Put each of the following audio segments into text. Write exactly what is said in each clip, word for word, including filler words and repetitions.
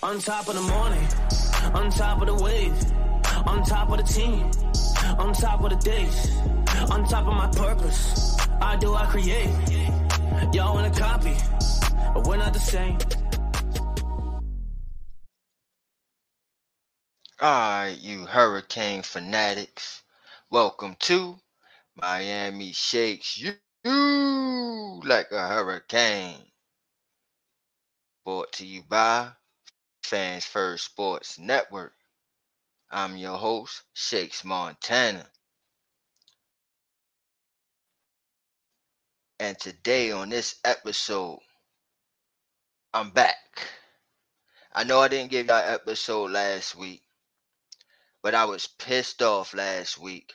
On top of the morning, on top of the wave, on top of the team, on top of the days, on top of my purpose, I do, I create, y'all want a copy, but we're not the same. Alright, you hurricane fanatics, welcome to Miami Shakes You Like a Hurricane, brought to you by Fans First Sports Network. I'm your host, Shakes Montana. And today on this episode, I'm back. I know I didn't give y'all an episode last week, but I was pissed off last week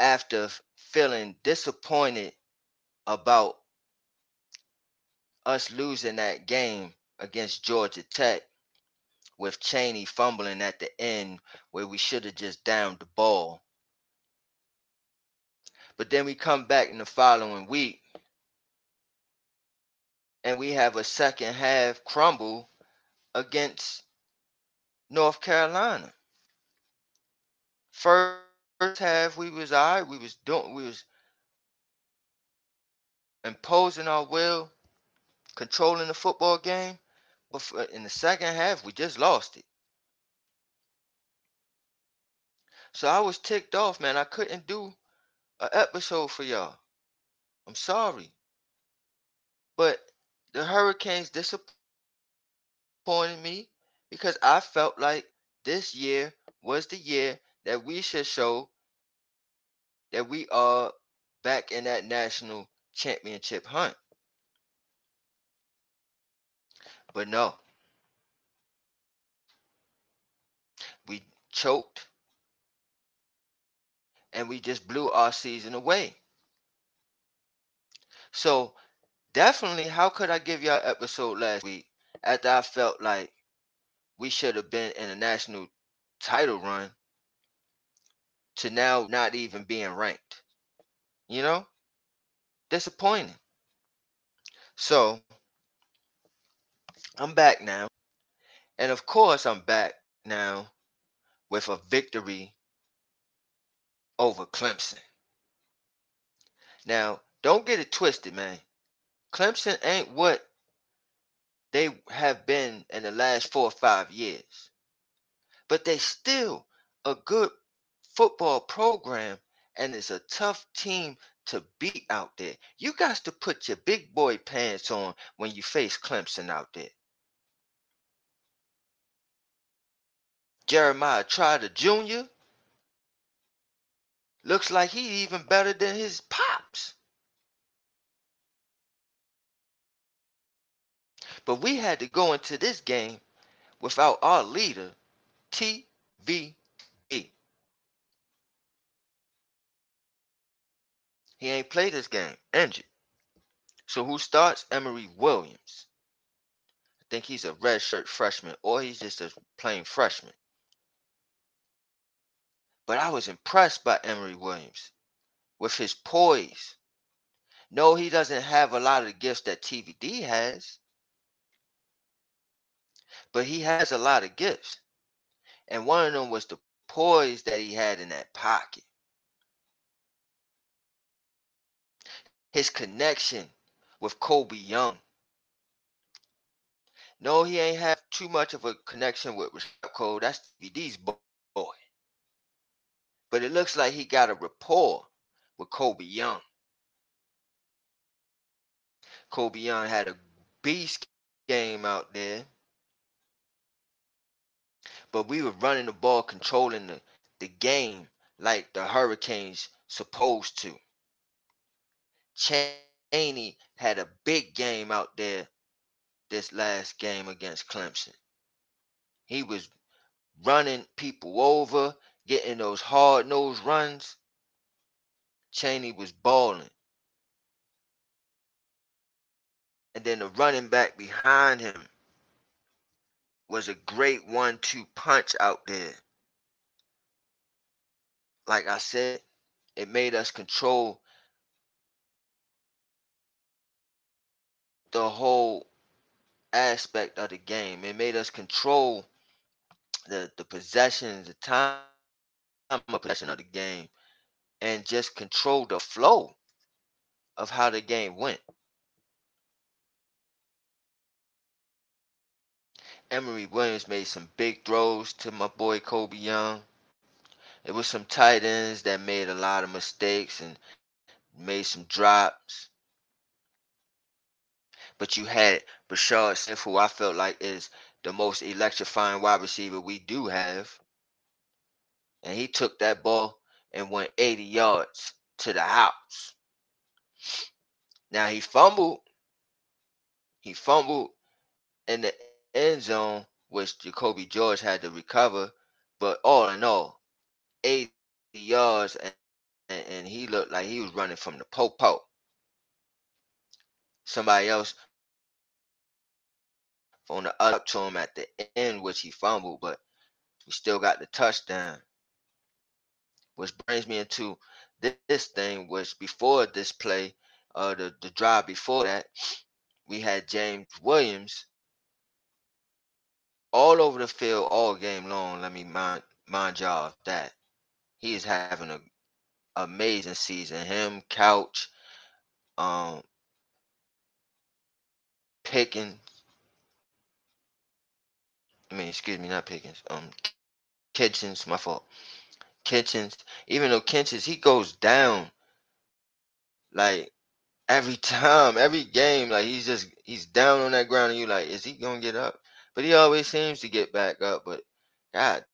after feeling disappointed about us losing that game against Georgia Tech, with Chaney fumbling at the end where we should have just downed the ball. But then we come back in the following week and we have a second half crumble against North Carolina. First half we was all right. We was doing, we was imposing our will, controlling the football game. But in the second half, we just lost it. So I was ticked off, man. I couldn't do an episode for y'all. I'm sorry. But the Hurricanes disappointed me because I felt like this year was the year that we should show that we are back in that national championship hunt. But no, we choked and we just blew our season away. So definitely, how could I give y'all an episode last week after I felt like we should have been in a national title run to now not even being ranked? You know, disappointing. So I'm back now, and of course I'm back now with a victory over Clemson. Now, don't get it twisted, man. Clemson ain't what they have been in the last four or five years, but they still a good football program, and it's a tough team to beat out there. You got to put your big boy pants on when you face Clemson out there. Jeremiah Trider Junior looks like he's even better than his pops. But we had to go into this game without our leader, T V D. He ain't played this game, injured. So who starts? Emory Williams. I think he's a redshirt freshman, or he's just a plain freshman. But I was impressed by Emory Williams with his poise. No, he doesn't have a lot of the gifts that T V D has, but he has a lot of gifts. And one of them was the poise that he had in that pocket. His connection with Kobe Young. No, he ain't have too much of a connection with Cole. That's T V D's boy. But it looks like he got a rapport with Kobe Young. Kobe Young had a beast game out there. But we were running the ball, controlling the, the game like the Hurricanes supposed to. Chaney had a big game out there this last game against Clemson. He was running people over, getting those hard-nosed runs. Chaney was balling. And then the running back behind him was a great one two punch out there. Like I said, it made us control the whole aspect of the game. It made us control the, the possessions, the time of possession of the game, and just control the flow of how the game went. Emory Williams made some big throws to my boy Kobe Young. It was some tight ends that made a lot of mistakes and made some drops. But you had Bashaud Smith, who I felt like is the most electrifying wide receiver we do have. And he took that ball and went eighty yards to the house. Now he fumbled. He fumbled in the end zone, which Jacoby George had to recover. But all in all, eighty yards, and, and, and he looked like he was running from the po-po. Somebody else on the up to him at the end, which he fumbled, but he still got the touchdown. Which brings me into this, this thing, which before this play, uh, the, the drive before that, we had James Williams all over the field all game long. Let me mind, mind y'all of that. He is having an amazing season. Him, Couch, um, Pickens, I mean, excuse me, not Pickens, um, Kitchens, my fault. Kitchens, even though Kitchens, he goes down, like, every time, every game, like, he's just, he's down on that ground, and you like, is he going to get up? But he always seems to get back up, but, God,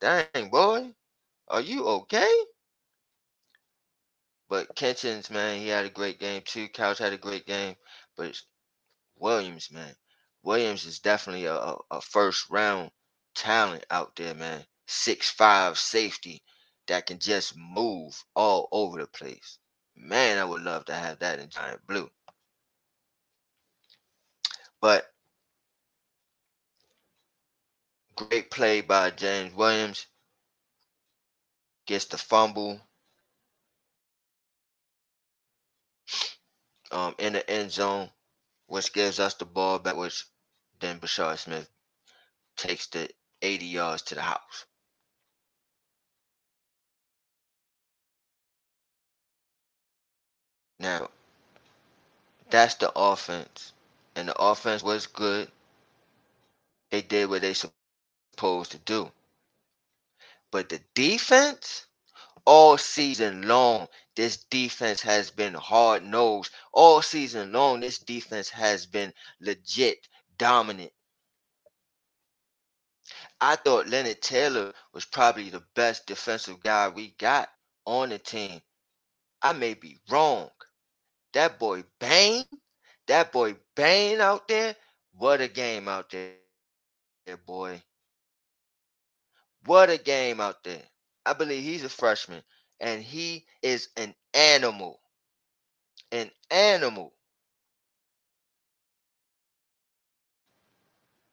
dang, boy, are you okay? But Kitchens, man, he had a great game, too. Couch had a great game, but Williams, man. Williams is definitely a, a first-round talent out there, man. six five safety that can just move all over the place. Man, I would love to have that in Giant Blue. But great play by James Williams. Gets the fumble um, in the end zone, which gives us the ball back, which then Bashaud Smith takes the eighty yards to the house. Now, that's the offense. And the offense was good. They did what they supposed to do. But the defense, all season long, this defense has been hard-nosed. All season long, this defense has been legit dominant. I thought Leonard Taylor was probably the best defensive guy we got on the team. I may be wrong. That boy Bane, that boy Bane out there, what a game out there, boy. What a game out there. I believe he's a freshman, and he is an animal. An animal.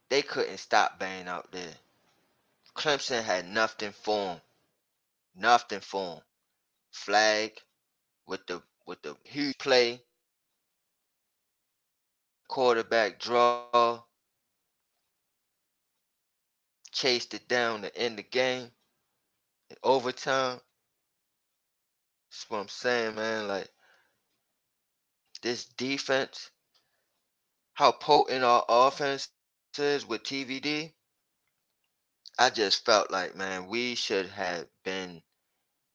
They couldn't stop Bane out there. Clemson had nothing for him. Nothing for him. Flag with the with the huge play. Quarterback draw. Chased it down to end the game. In overtime. That's what I'm saying, man. Like, this defense, how potent our offense is with T V D. I just felt like, man, we should have been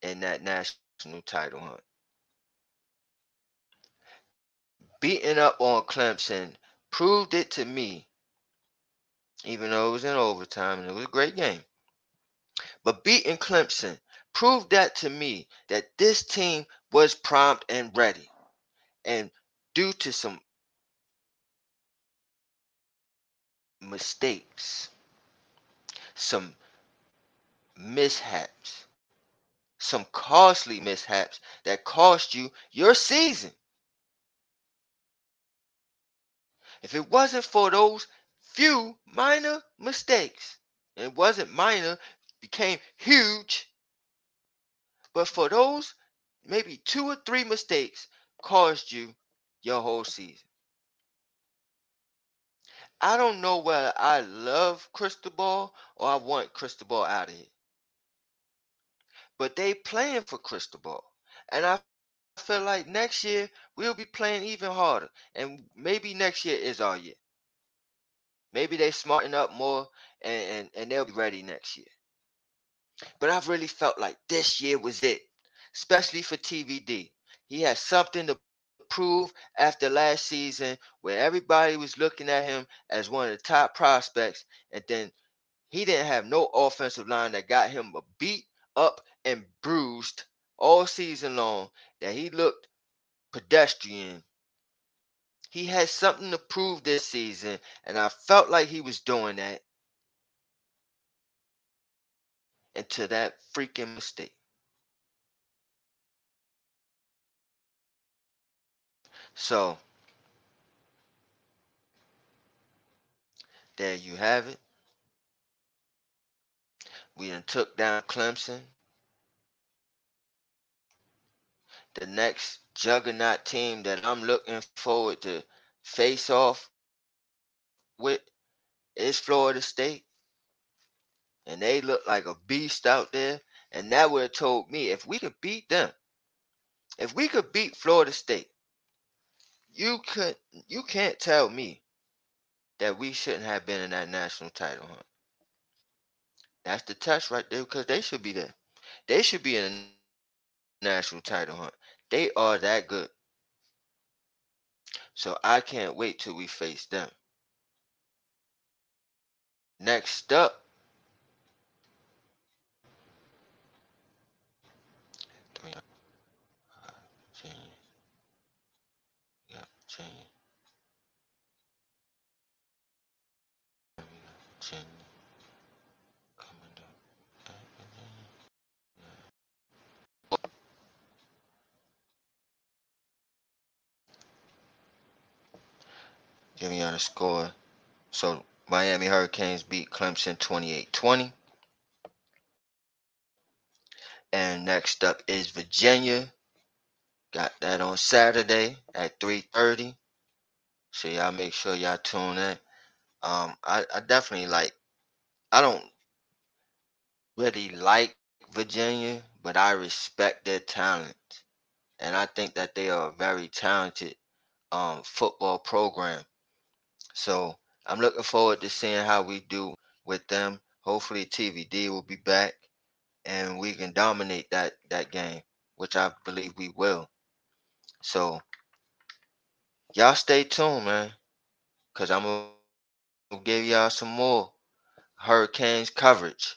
in that national title hunt. Beating up on Clemson proved it to me, even though it was in overtime and it was a great game. But beating Clemson proved that to me that this team was prompt and ready. And due to some mistakes, some mishaps, some costly mishaps that cost you your season. If it wasn't for those few minor mistakes, and it wasn't minor, became huge, but for those maybe two or three mistakes cost you your whole season. I don't know whether I love Cristobal or I want Cristobal out of here. But they playing for Cristobal. And I feel like next year we'll be playing even harder. And maybe next year is our year. Maybe they smarten up more and, and, and they'll be ready next year. But I've really felt like this year was it. Especially for T V D. He has something to prove after last season where everybody was looking at him as one of the top prospects, and then he didn't have no offensive line that got him beat up and bruised all season long, that he looked pedestrian. He had something to prove this season, and I felt like he was doing that until that freaking mistake. So, there you have it. We done took down Clemson. The next juggernaut team that I'm looking forward to face off with is Florida State. And they look like a beast out there. And that would have told me, if we could beat them, if we could beat Florida State, You could, you can't tell me that we shouldn't have been in that national title hunt. That's the test right there, because they should be there. They should be in a national title hunt. They are that good. So I can't wait till we face them. Next up, giving y'all the score. So Miami Hurricanes beat Clemson twenty-eight twenty. And next up is Virginia. Got that on Saturday at three thirty. So y'all make sure y'all tune in. Um, I, I definitely like, I don't really like Virginia, but I respect their talent. And I think that they are a very talented um, football program. So I'm looking forward to seeing how we do with them. Hopefully T V D will be back and we can dominate that, that game, which I believe we will. So y'all stay tuned, man, because I'm going to give y'all some more Hurricanes coverage.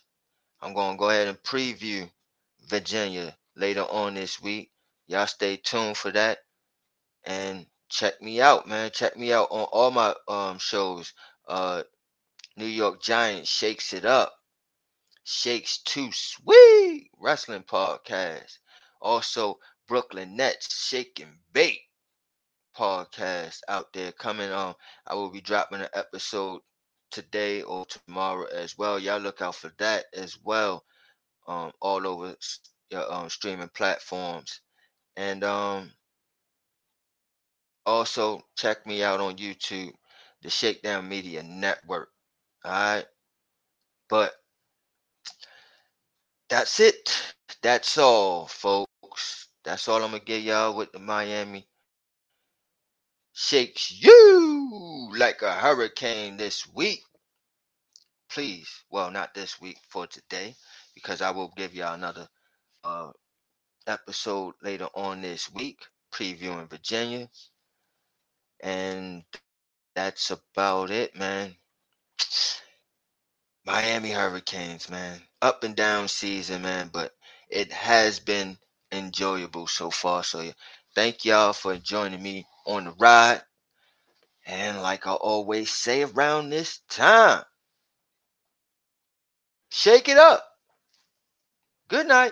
I'm going to go ahead and preview Virginia later on this week. Y'all stay tuned for that. And check me out, man. Check me out on all my um, shows. Uh, New York Giants Shakes It Up. Shakes Too Sweet Wrestling Podcast. Also, Brooklyn Nets Shake and Bake podcast out there coming on. I will be dropping an episode today or tomorrow as well. Y'all look out for that as well. Um, all over your um, streaming platforms. And um, also check me out on YouTube, the Shakedown Media Network. All right. But that's it. That's all, folks. That's all I'm going to give y'all with the Miami. Shakes you like a hurricane this week. Please. Well, not this week, for today, because I will give y'all another uh, episode later on this week, previewing Virginia. And that's about it, man. Miami Hurricanes, man. Up and down season, man, but it has been enjoyable so far. So thank y'all for joining me on the ride. And like I always say around this time, shake it up. Good night.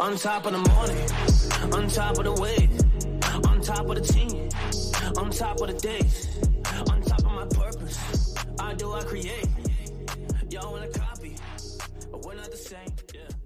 On top of the morning, on top of the wave, on top of the team, on top of the days, on top of my purpose, I do, I create, y'all want a copy, but we're not the same, yeah.